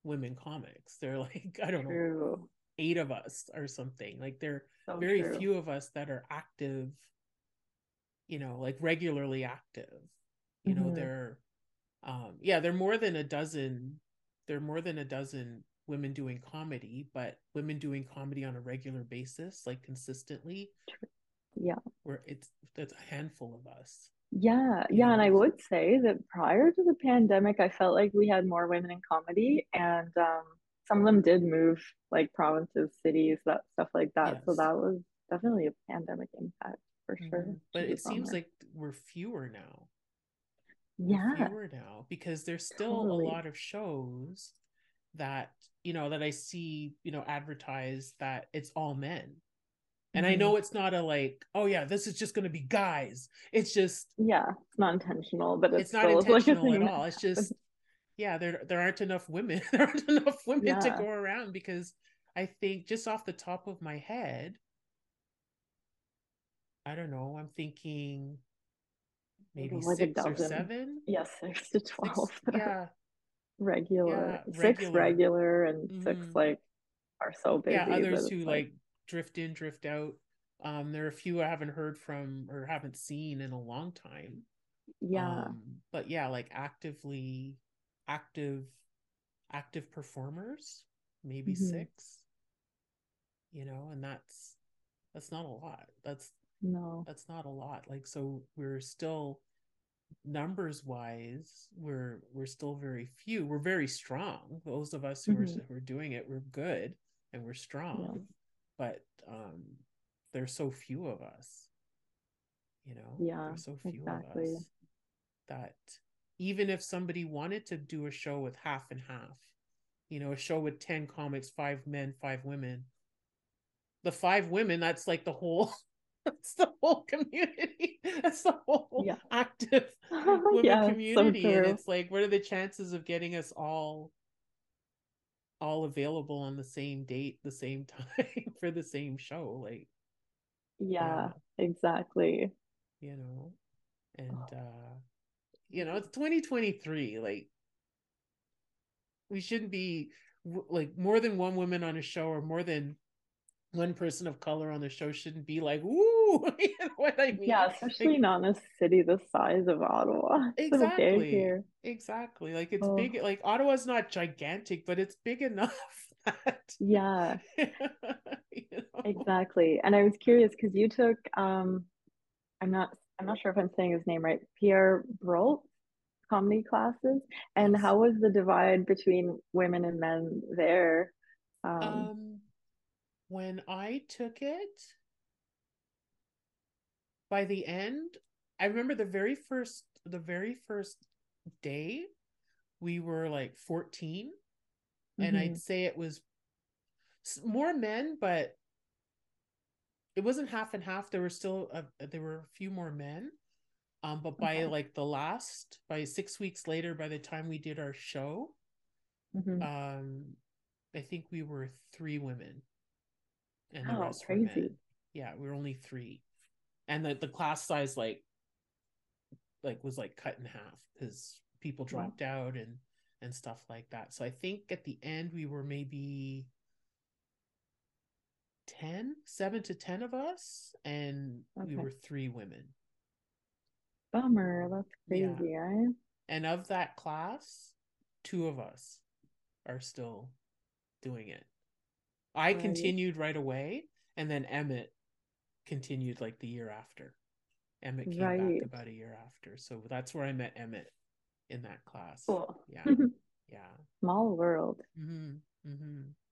women comics. They're like, I don't know, 8 of us or something. Like, there are very few of us that are active, like regularly active. There are more than a dozen there are more than a dozen women doing comedy, but women doing comedy on a regular basis, like consistently. Yeah. Where that's a handful of us. Yeah. Yeah. And I would say that prior to the pandemic, I felt like we had more women in comedy, and some of them did move, like provinces, cities, that stuff like that. Yes. So that was definitely a pandemic impact for sure. Mm-hmm. But it seems like we're fewer now. Yeah. Fewer now, because there's still a lot of shows that, you know, that I see, you know, advertised that it's all men. And I know it's not a like, oh yeah, this is just going to be guys. It's just, yeah, it's not intentional, but it's not intentional at all. It's just, yeah, there aren't enough women. There aren't enough women to go around, because I think just off the top of my head, I don't know, I'm thinking maybe like 6 or 7. Yeah, 6 to 12. Yeah. Regular and 6 like are so busy. Yeah, others who like drift in, drift out. There are a few I haven't heard from or haven't seen in a long time. Yeah. But yeah, like active performers, maybe 6. You know, and that's not a lot. That's not a lot. Like, so we're still, numbers wise, we're still very few. We're very strong. Those of us who are doing it, we're good and we're strong. Yeah. But there's so few of us, you know. Yeah, there's so few of us that even if somebody wanted to do a show with half and half, you know, a show with 10 comics, 5 men, 5 women, the 5 women, that's like the whole, that's the whole community. That's the whole active women community. So, and it's like, what are the chances of getting us all available on the same date, the same time, for the same show? Like, exactly, you know. And you know, it's 2023. Like, we shouldn't be like, more than one woman on a show or more than one person of color on the show shouldn't be like, ooh, you know what I mean? Yeah, especially like, not in a city the size of Ottawa. Exactly. Like, it's big. Like, Ottawa's not gigantic, but it's big enough that... Yeah. You know? Exactly. And I was curious, because you took, I'm not sure if I'm saying his name right, Pierre Brault comedy classes. And how was the divide between women and men there? When I took it, by the end, I remember the very first day, we were like 14, and I'd say it was more men, but it wasn't half and half. There were still a few more men, but by like by 6 weeks later, by the time we did our show, I think we were 3 women. And the rest were men. Yeah, we were only 3, and the class size like was like cut in half because people dropped out and stuff like that. So I think at the end we were maybe 7 to 10 of us, and we were 3 women. Bummer, that's crazy. Eh? And of that class, 2 of us are still doing it. I continued right away, and then Emmett continued like the year after. Emmett came back about a year after. So that's where I met Emmett, in that class. Cool. Yeah. Yeah. Small world.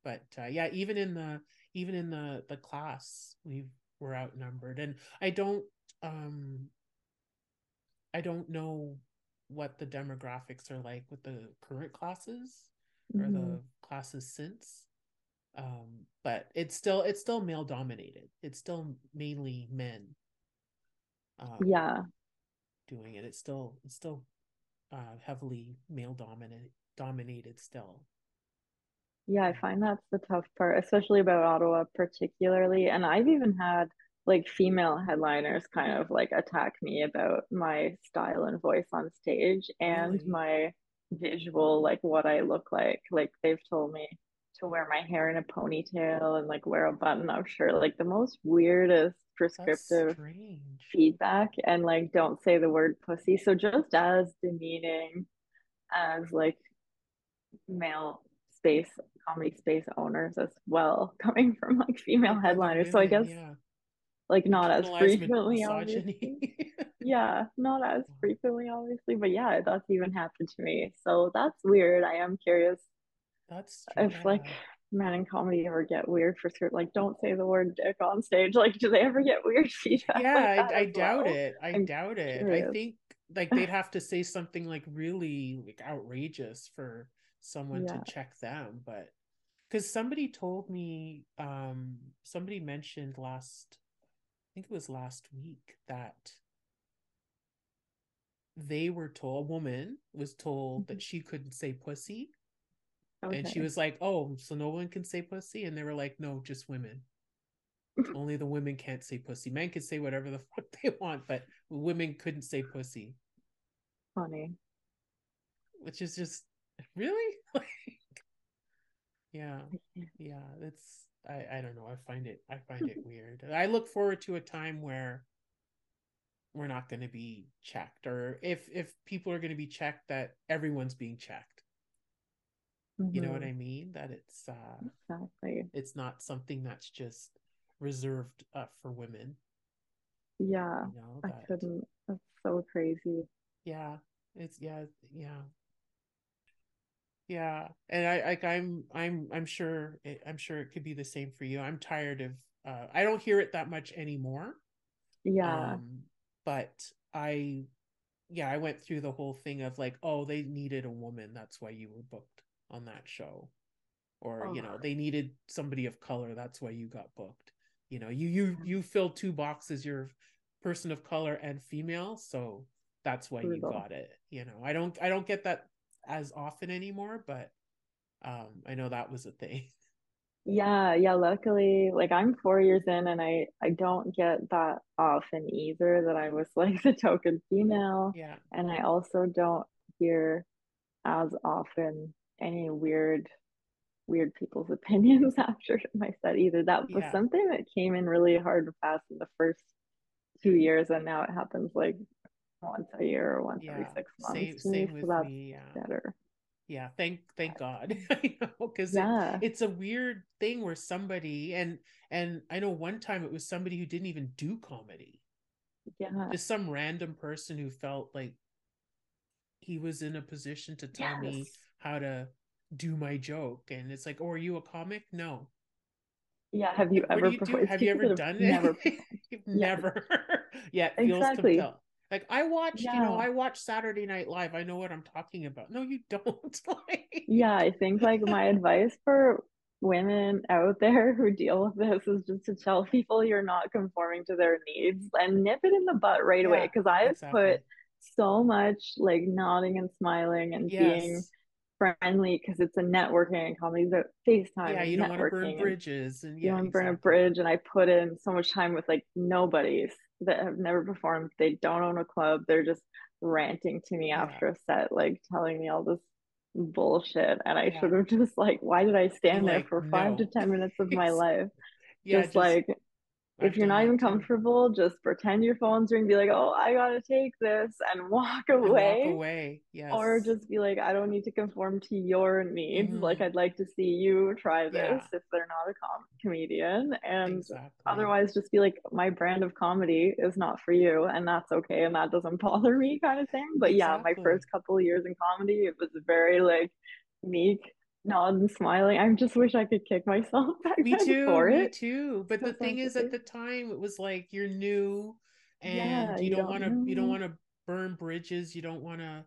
But yeah, even in the class, we were outnumbered. And I don't know what the demographics are like with the current classes or the classes since. But it's still male dominated. It's still mainly men doing it. It's still heavily male dominated still. Yeah, I find that's the tough part, especially about Ottawa particularly. And I've even had like female headliners kind of like attack me about my style and voice on stage and my visual, like what I look like. Like, they've told me to wear my hair in a ponytail and like wear a button-up shirt, like the most weirdest prescriptive feedback, and like don't say the word pussy. So just as demeaning as like male space, comedy space owners as well, coming from like female headliners. So I guess like not as frequently, obviously. Not as frequently, obviously, but yeah, that's even happened to me. So that's weird. I am curious. That's true, if like men in comedy ever get weird for certain, like don't say the word dick on stage. Like, do they ever get weird feedback? Yeah, like I doubt it. I doubt it. Curious. I think like they'd have to say something like really like outrageous for someone to check them. But because somebody told me, somebody mentioned last week that they were told, a woman was told that she couldn't say pussy. Okay. And she was like, oh, so no one can say pussy? And they were like, no, just women. Only the women can't say pussy. Men can say whatever the fuck they want, but women couldn't say pussy. Funny. Which is just, really? Like, yeah, that's, I don't know. I find it weird. I look forward to a time where we're not going to be checked, or if people are going to be checked, that everyone's being checked. You know what I mean? That it's exactly, it's not something that's just reserved for women. Yeah, you know, that, I couldn't. That's so crazy. Yeah, it's yeah. And I like I'm sure it could be the same for you. I'm tired of. I don't hear it that much anymore. Yeah, but I went through the whole thing of like, oh, they needed a woman. That's why you were booked on that show, or you know, they needed somebody of color, that's why you got booked. You know, you filled two boxes, you're person of color and female, so that's why you got it. You know, I don't get that as often anymore, but I know that was a thing. Yeah Luckily, like I'm 4 years in and I don't get that often either, that I was like the token female. Yeah. And I also don't hear as often any weird people's opinions after my set either. That was something that came in really hard and fast in the first 2 years, and now it happens like once a year or once every 6 months. Same with me, better. Yeah, thank God. You know, because it's a weird thing where somebody, and I know one time it was somebody who didn't even do comedy. Yeah. Just some random person who felt like he was in a position to tell me how to do my joke, and it's like, oh, are you a comic? No. Yeah. Have you ever? Have you ever done it? Never. Never. Yeah. Exactly. Feels like I watched. Yeah. You know, I watched Saturday Night Live. I know what I'm talking about. No, you don't. Like... Yeah, I think like my advice for women out there who deal with this is just to tell people you're not conforming to their needs and nip it in the butt right away. Because I've put so much like nodding and smiling and being friendly, because it's a networking and comedy, but FaceTime. Yeah, you don't want to burn bridges, and you don't burn a bridge. And I put in so much time with like nobodies that have never performed. They don't own a club. They're just ranting to me after a set, like telling me all this bullshit. And I should have just like, why did I stand like, there for 5 to 10 minutes of my life? Yeah, just like, if you're not even comfortable, just pretend your phone's ringing, be like, oh, I gotta take this, and walk away. Yes. Or just be like, I don't need to conform to your needs. Mm-hmm. Like, I'd like to see you try this if they're not a comedian. And otherwise, just be like, my brand of comedy is not for you, and that's okay, and that doesn't bother me, kind of thing. But my first couple of years in comedy, it was very like meek. Nod and smiling. I just wish I could kick myself back for it. Me too. But the thing is, at the time, it was like you're new, and you don't want to burn bridges. You don't want to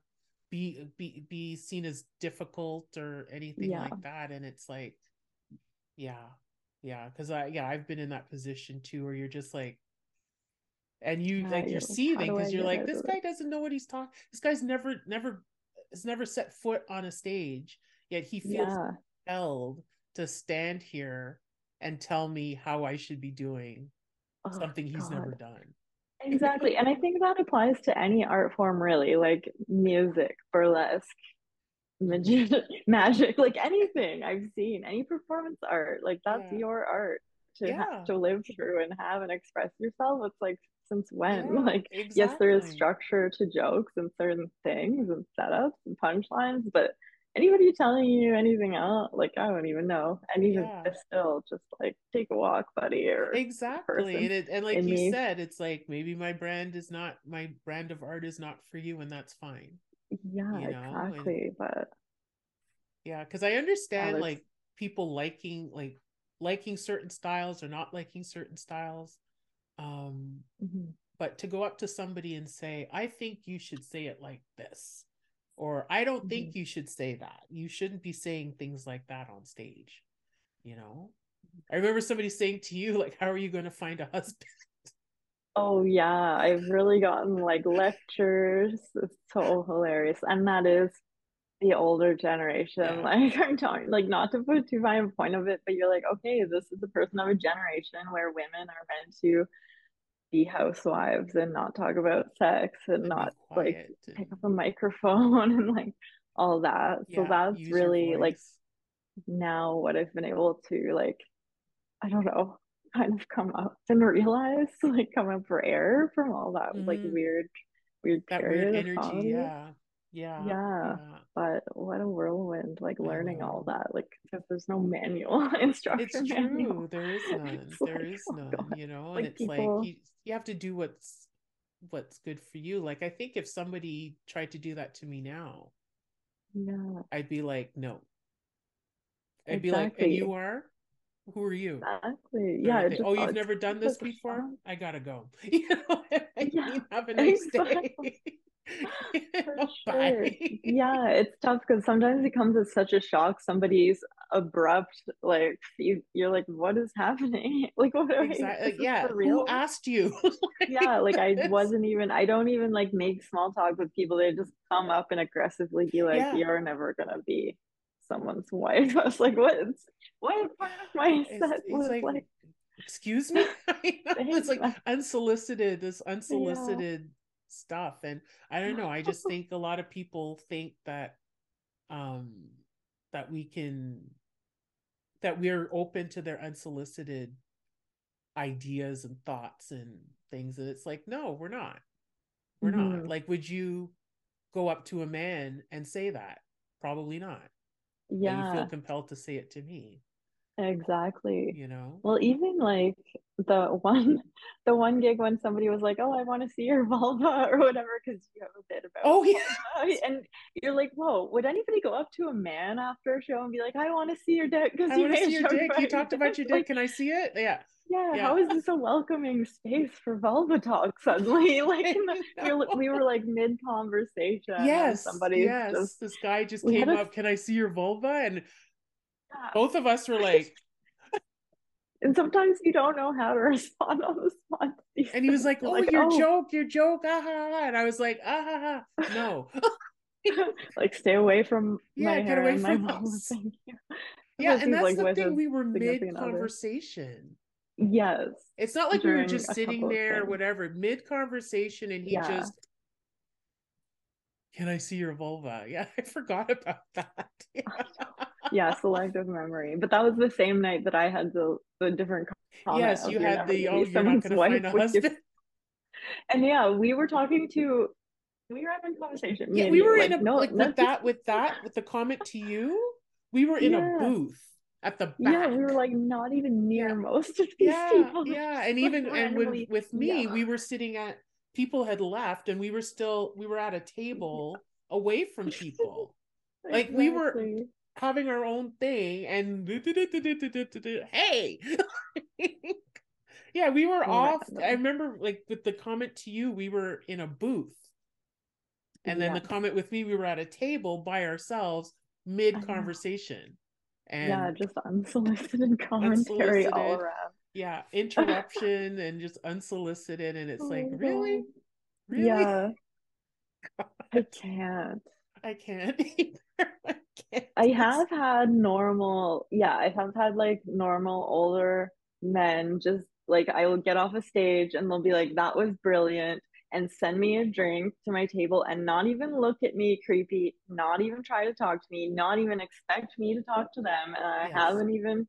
be seen as difficult or anything like that. And it's like, because I've been in that position too, where you're just like, and you you're seething because you're like, this guy doesn't know what he's talking. This guy's has never set foot on a stage. Yet he feels compelled to stand here and tell me how I should be doing something he's never done. Exactly. And I think that applies to any art form, really, like music, burlesque, magic, like anything I've seen, any performance art, like that's your art to live through and have and express yourself. It's like, since when? Yes, there is structure to jokes and certain things and setups and punchlines, but anybody telling you anything else? Like, I don't even know. And even still, just like, take a walk, buddy. Or exactly. And like you said, it's like, maybe my brand of art is not for you, and that's fine. Yeah, you know? Exactly. And, but yeah, because I understand like people liking certain styles or not liking certain styles. But to go up to somebody and say, I think you should say it like this, or I don't think you should say that. You shouldn't be saying things like that on stage. You know, I remember somebody saying to you, like, how are you going to find a husband? Oh yeah. I've really gotten like lectures. It's so hilarious. And that is the older generation. Yeah. Like, I'm talking, like, not to put too fine a point of it, but you're like, okay, this is the person of a generation where women are meant to be housewives and not talk about sex and not like pick up a microphone and like all that. Yeah, so that's really like now what I've been able to, like, I don't know, kind of come up and realize, like, come up for air from all that like weird that period weird energy of yeah. But what a whirlwind, like, learning all that, like, because there's no manual instruction. It's true. Manual. There is none. It's there, like, is none, God. You know, like, and it's people... like you have to do what's good for you. Like, I think if somebody tried to do that to me now, I'd be like, no. I'd be like, and you are? Who are you? Exactly. Yeah. Just, oh, you've never done this before? Fun. I gotta go. You know, have a nice day. For sure. Yeah, it's tough because sometimes it comes as such a shock, somebody's abrupt, like, you're like, what is happening? Like, what are exactly. Yeah, for real? Who asked you? Yeah, like, I don't even like make small talk with people. They just come up and aggressively be like, you're never gonna be someone's wife. I was like, what part of my set was like, excuse me? It's like unsolicited stuff. And I don't know, I just think a lot of people think that that we're open to their unsolicited ideas and thoughts and things, and it's like, no, we're not. Like, would you go up to a man and say that? Probably not. Yeah, and you feel compelled to say it to me. Exactly. You know, well, even like the one gig when somebody was like, oh, I want to see your vulva or whatever, because you have a bit about and you're like, whoa, would anybody go up to a man after a show and be like, I want to see your dick, because you see your dick, you talked about your dick, like, can I see it? Yeah. How is this a welcoming space for vulva talk suddenly? Like, we were like mid-conversation, this guy just came up, can I see your vulva? And both of us were like, and sometimes you don't know how to respond on the spot. And he was like, oh, like, your joke, aha. And I was like, aha, no. Like, stay away from my hair and my mouth. Thank you. Yeah, and that's like, the thing, we were mid-conversation. Yes. It's not like we were just sitting there or whatever, mid-conversation, and he just, can I see your vulva? Yeah, I forgot about that. Yeah. Yeah, selective memory. But that was the same night that I had the different comment. Yes, you had the, oh, you're not gonna find a husband. And we were having a conversation. Yeah, we were in a, like, with the comment to you, we were in a booth at the back. Yeah, we were like not even near most of these people. Yeah, and even randomly, and with me, we were sitting at, people had left, and we were at a table away from people. Like, we were having our own thing, and hey, yeah, we were off. I remember, like, with the comment to you, we were in a booth, and then the comment with me, we were at a table by ourselves, mid conversation, and just unsolicited commentary all around. Yeah, interruption and just unsolicited, and it's like, really, yeah, God. I can't. I have had like normal older men just like, I will get off a stage and they'll be like, that was brilliant, and send me a drink to my table and not even look at me creepy, not even try to talk to me, not even expect me to talk to them. And I haven't even,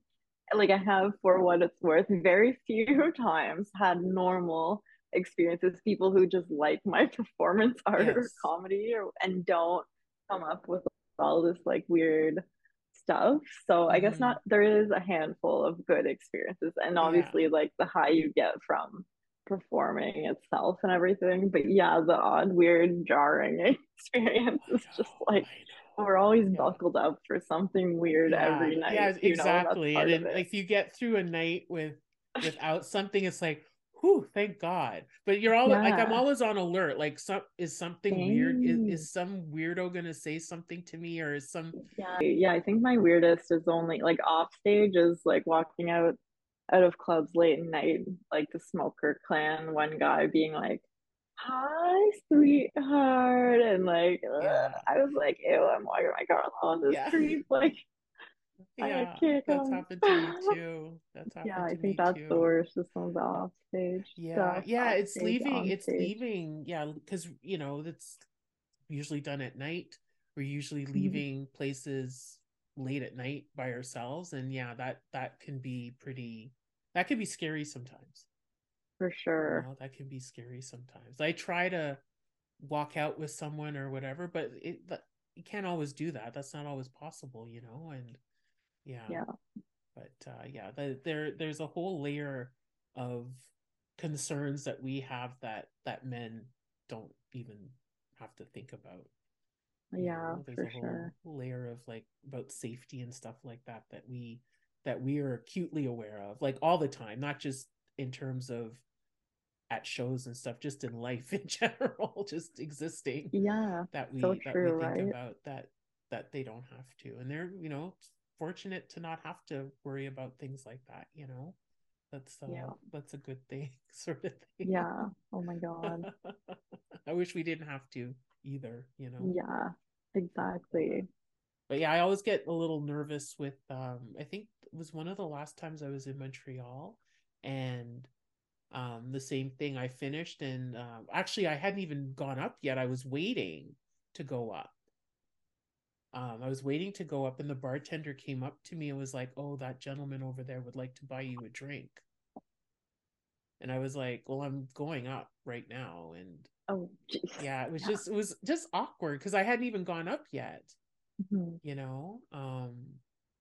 like, I have, for what it's worth, very few times had normal experiences, people who just like my performance art or comedy, and don't come up with all this like weird stuff. So I guess not, there is a handful of good experiences, and obviously like the high you get from performing itself and everything, but yeah, the odd weird jarring experience is just like we're always buckled up for something weird every night. Yeah, exactly. And then like you get through a night without something, it's like, whew, thank God. But you're all like, I'm always on alert. Like, is something weird? Is some weirdo gonna say something to me, or is some? Yeah. I think my weirdest is only like off stage is like walking out of clubs late at night, like the Smoker Clan. One guy being like, "Hi, sweetheart," and like, I was like, "Ew, I'm walking my car along the street." Like, yeah, that's happened to me too. I think that's the worst. This one's off stage. It's leaving. Yeah, because you know that's usually done at night. We're usually leaving places late at night by ourselves, and that can be pretty. That can be scary sometimes. For sure. You know, that can be scary sometimes. I try to walk out with someone or whatever, but you can't always do that. That's not always possible, you know. And but there's a whole layer of concerns that we have that men don't even have to think about. Yeah, you know, there's a whole layer of like about safety and stuff like that that we are acutely aware of, like all the time, not just in terms of at shows and stuff, just in life in general, just existing. Yeah, that we think about that they don't have to, and they're, you know, fortunate to not have to worry about things like that, you know. That's a good thing, sort of thing. Yeah. Oh my God. I wish we didn't have to either, you know. Yeah, exactly. But yeah, I always get a little nervous with I think it was one of the last times I was in Montreal, and the same thing, I finished, and actually I hadn't even gone up yet. I was waiting to go up. And the bartender came up to me and was like, "Oh, that gentleman over there would like to buy you a drink." And I was like, "Well, I'm going up right now." And it was just awkward because I hadn't even gone up yet. You know,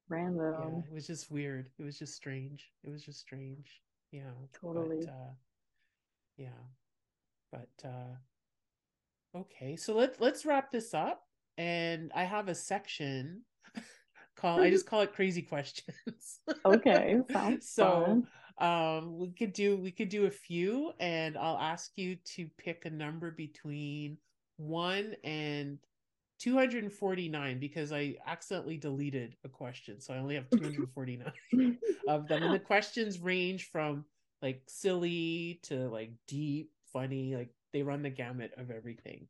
random. Yeah, it was just weird. It was just strange. Yeah, totally. But, okay. So let's wrap this up. And I have a section I just call it crazy questions. Okay. So we could do a few, and I'll ask you to pick a number between 1 and 249, because I accidentally deleted a question. So I only have 249 of them. And the questions range from like silly to like deep, funny, like they run the gamut of everything.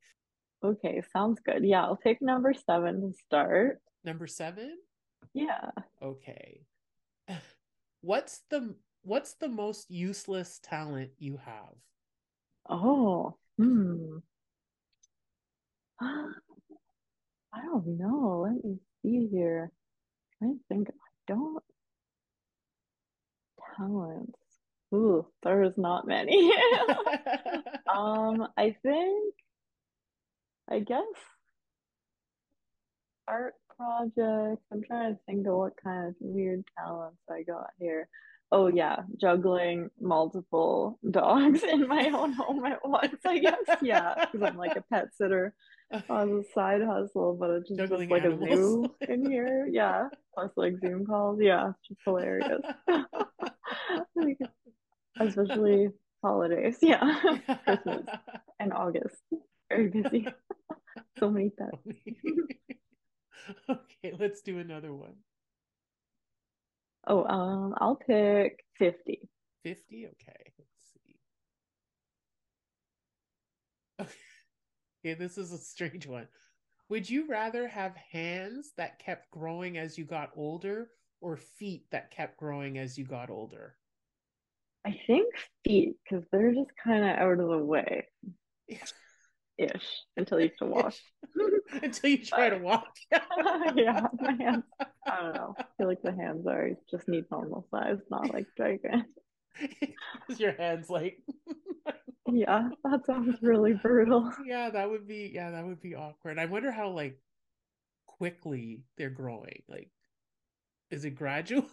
Okay, sounds good. Yeah, I'll take number 7 to start. Number 7? Yeah. Okay. What's the most useless talent you have? Oh, I don't know. Let me see here. I think I don't. Talents. Ooh, there's not many. I guess art project. I'm trying to think of what kind of weird talents I got here. Oh yeah, juggling multiple dogs in my own home at once, I guess. Yeah, because I'm like a pet sitter on the side hustle, but it's just like animals. A zoo in here. Yeah, plus like Zoom calls. Yeah, it's just hilarious. Especially holidays. Yeah, Christmas and August. Very busy. So many pets. Okay, let's do another one. Oh, I'll pick 50. 50? Okay, let's see. Okay, this is a strange one. Would you rather have hands that kept growing as you got older, or feet that kept growing as you got older? I think feet, because they're just kind of out of the way. Ish, until you have to walk. Until you try to walk. Yeah, my hands. I don't know. I feel like the hands just need normal size, not like giant. Your hands like. Yeah, that sounds really brutal. Yeah, that would be awkward. I wonder how like quickly they're growing. Like, is it gradual?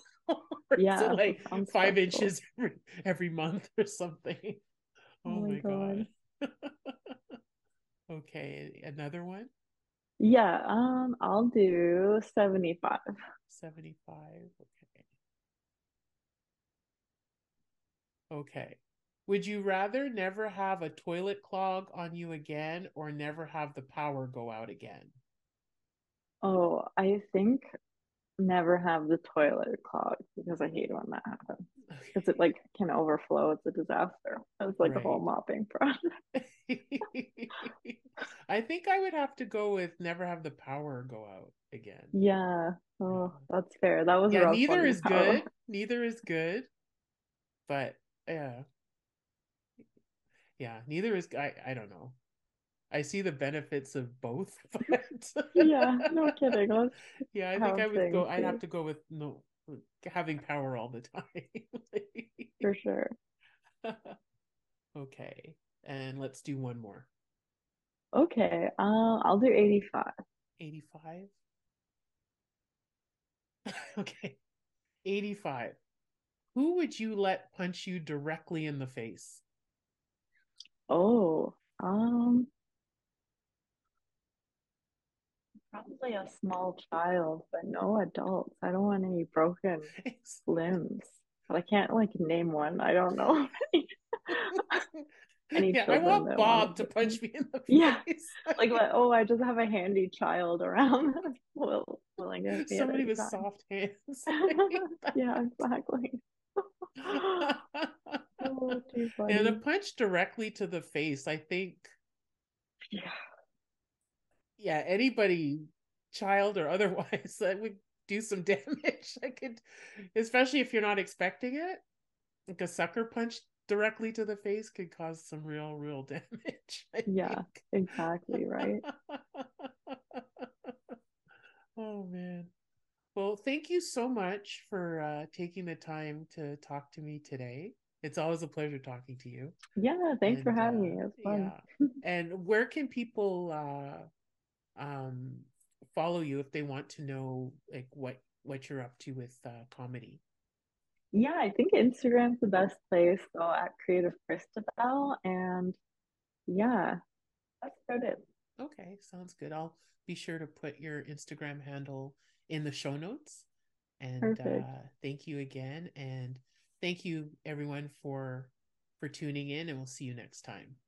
Yeah, is it like it 5 inches every month or something? Oh my god. Okay, another one? Yeah, I'll do 75. 75, okay. Okay. Would you rather never have a toilet clog on you again or never have the power go out again? Oh, I think never have the toilet clog, because I hate when that happens. Because it like can overflow. It's a disaster. It's like a whole mopping project. I think I would have to go with never have the power go out again. Yeah. Oh, that's fair. That was rough. Neither is good. Neither is good. But yeah. Yeah, neither is. I don't know. I see the benefits of both. But... yeah, no kidding. Yeah, I think I would go. I'd have to go with no having power all the time. For sure. Okay, and let's do one more. Okay, I'll do 85. 85. Okay, 85. Who would you let punch you directly in the face? Oh, probably a small child, but no adults. I don't want any broken limbs. But I can't like name one. I don't know. I want Bob to punch me in the face. Yeah, like oh, I just have a handy child around. Will I get somebody with soft hands? Yeah, exactly. Oh, too funny. And a punch directly to the face, I think. Yeah, anybody, child or otherwise, that would do some damage. I could, especially if you're not expecting it, like a sucker punch directly to the face could cause some real damage. Exactly right. Oh man. Well, thank you so much for taking the time to talk to me today. It's always a pleasure talking to you. Yeah, thanks for having me. It was fun. Yeah. And where can people follow you if they want to know like what you're up to with comedy? Yeah, I think Instagram's the best place. So at Creative Christabel, and yeah, that's about it. Okay, sounds good. I'll be sure to put your Instagram handle in the show notes, and thank you again, and thank you everyone for tuning in, and we'll see you next time.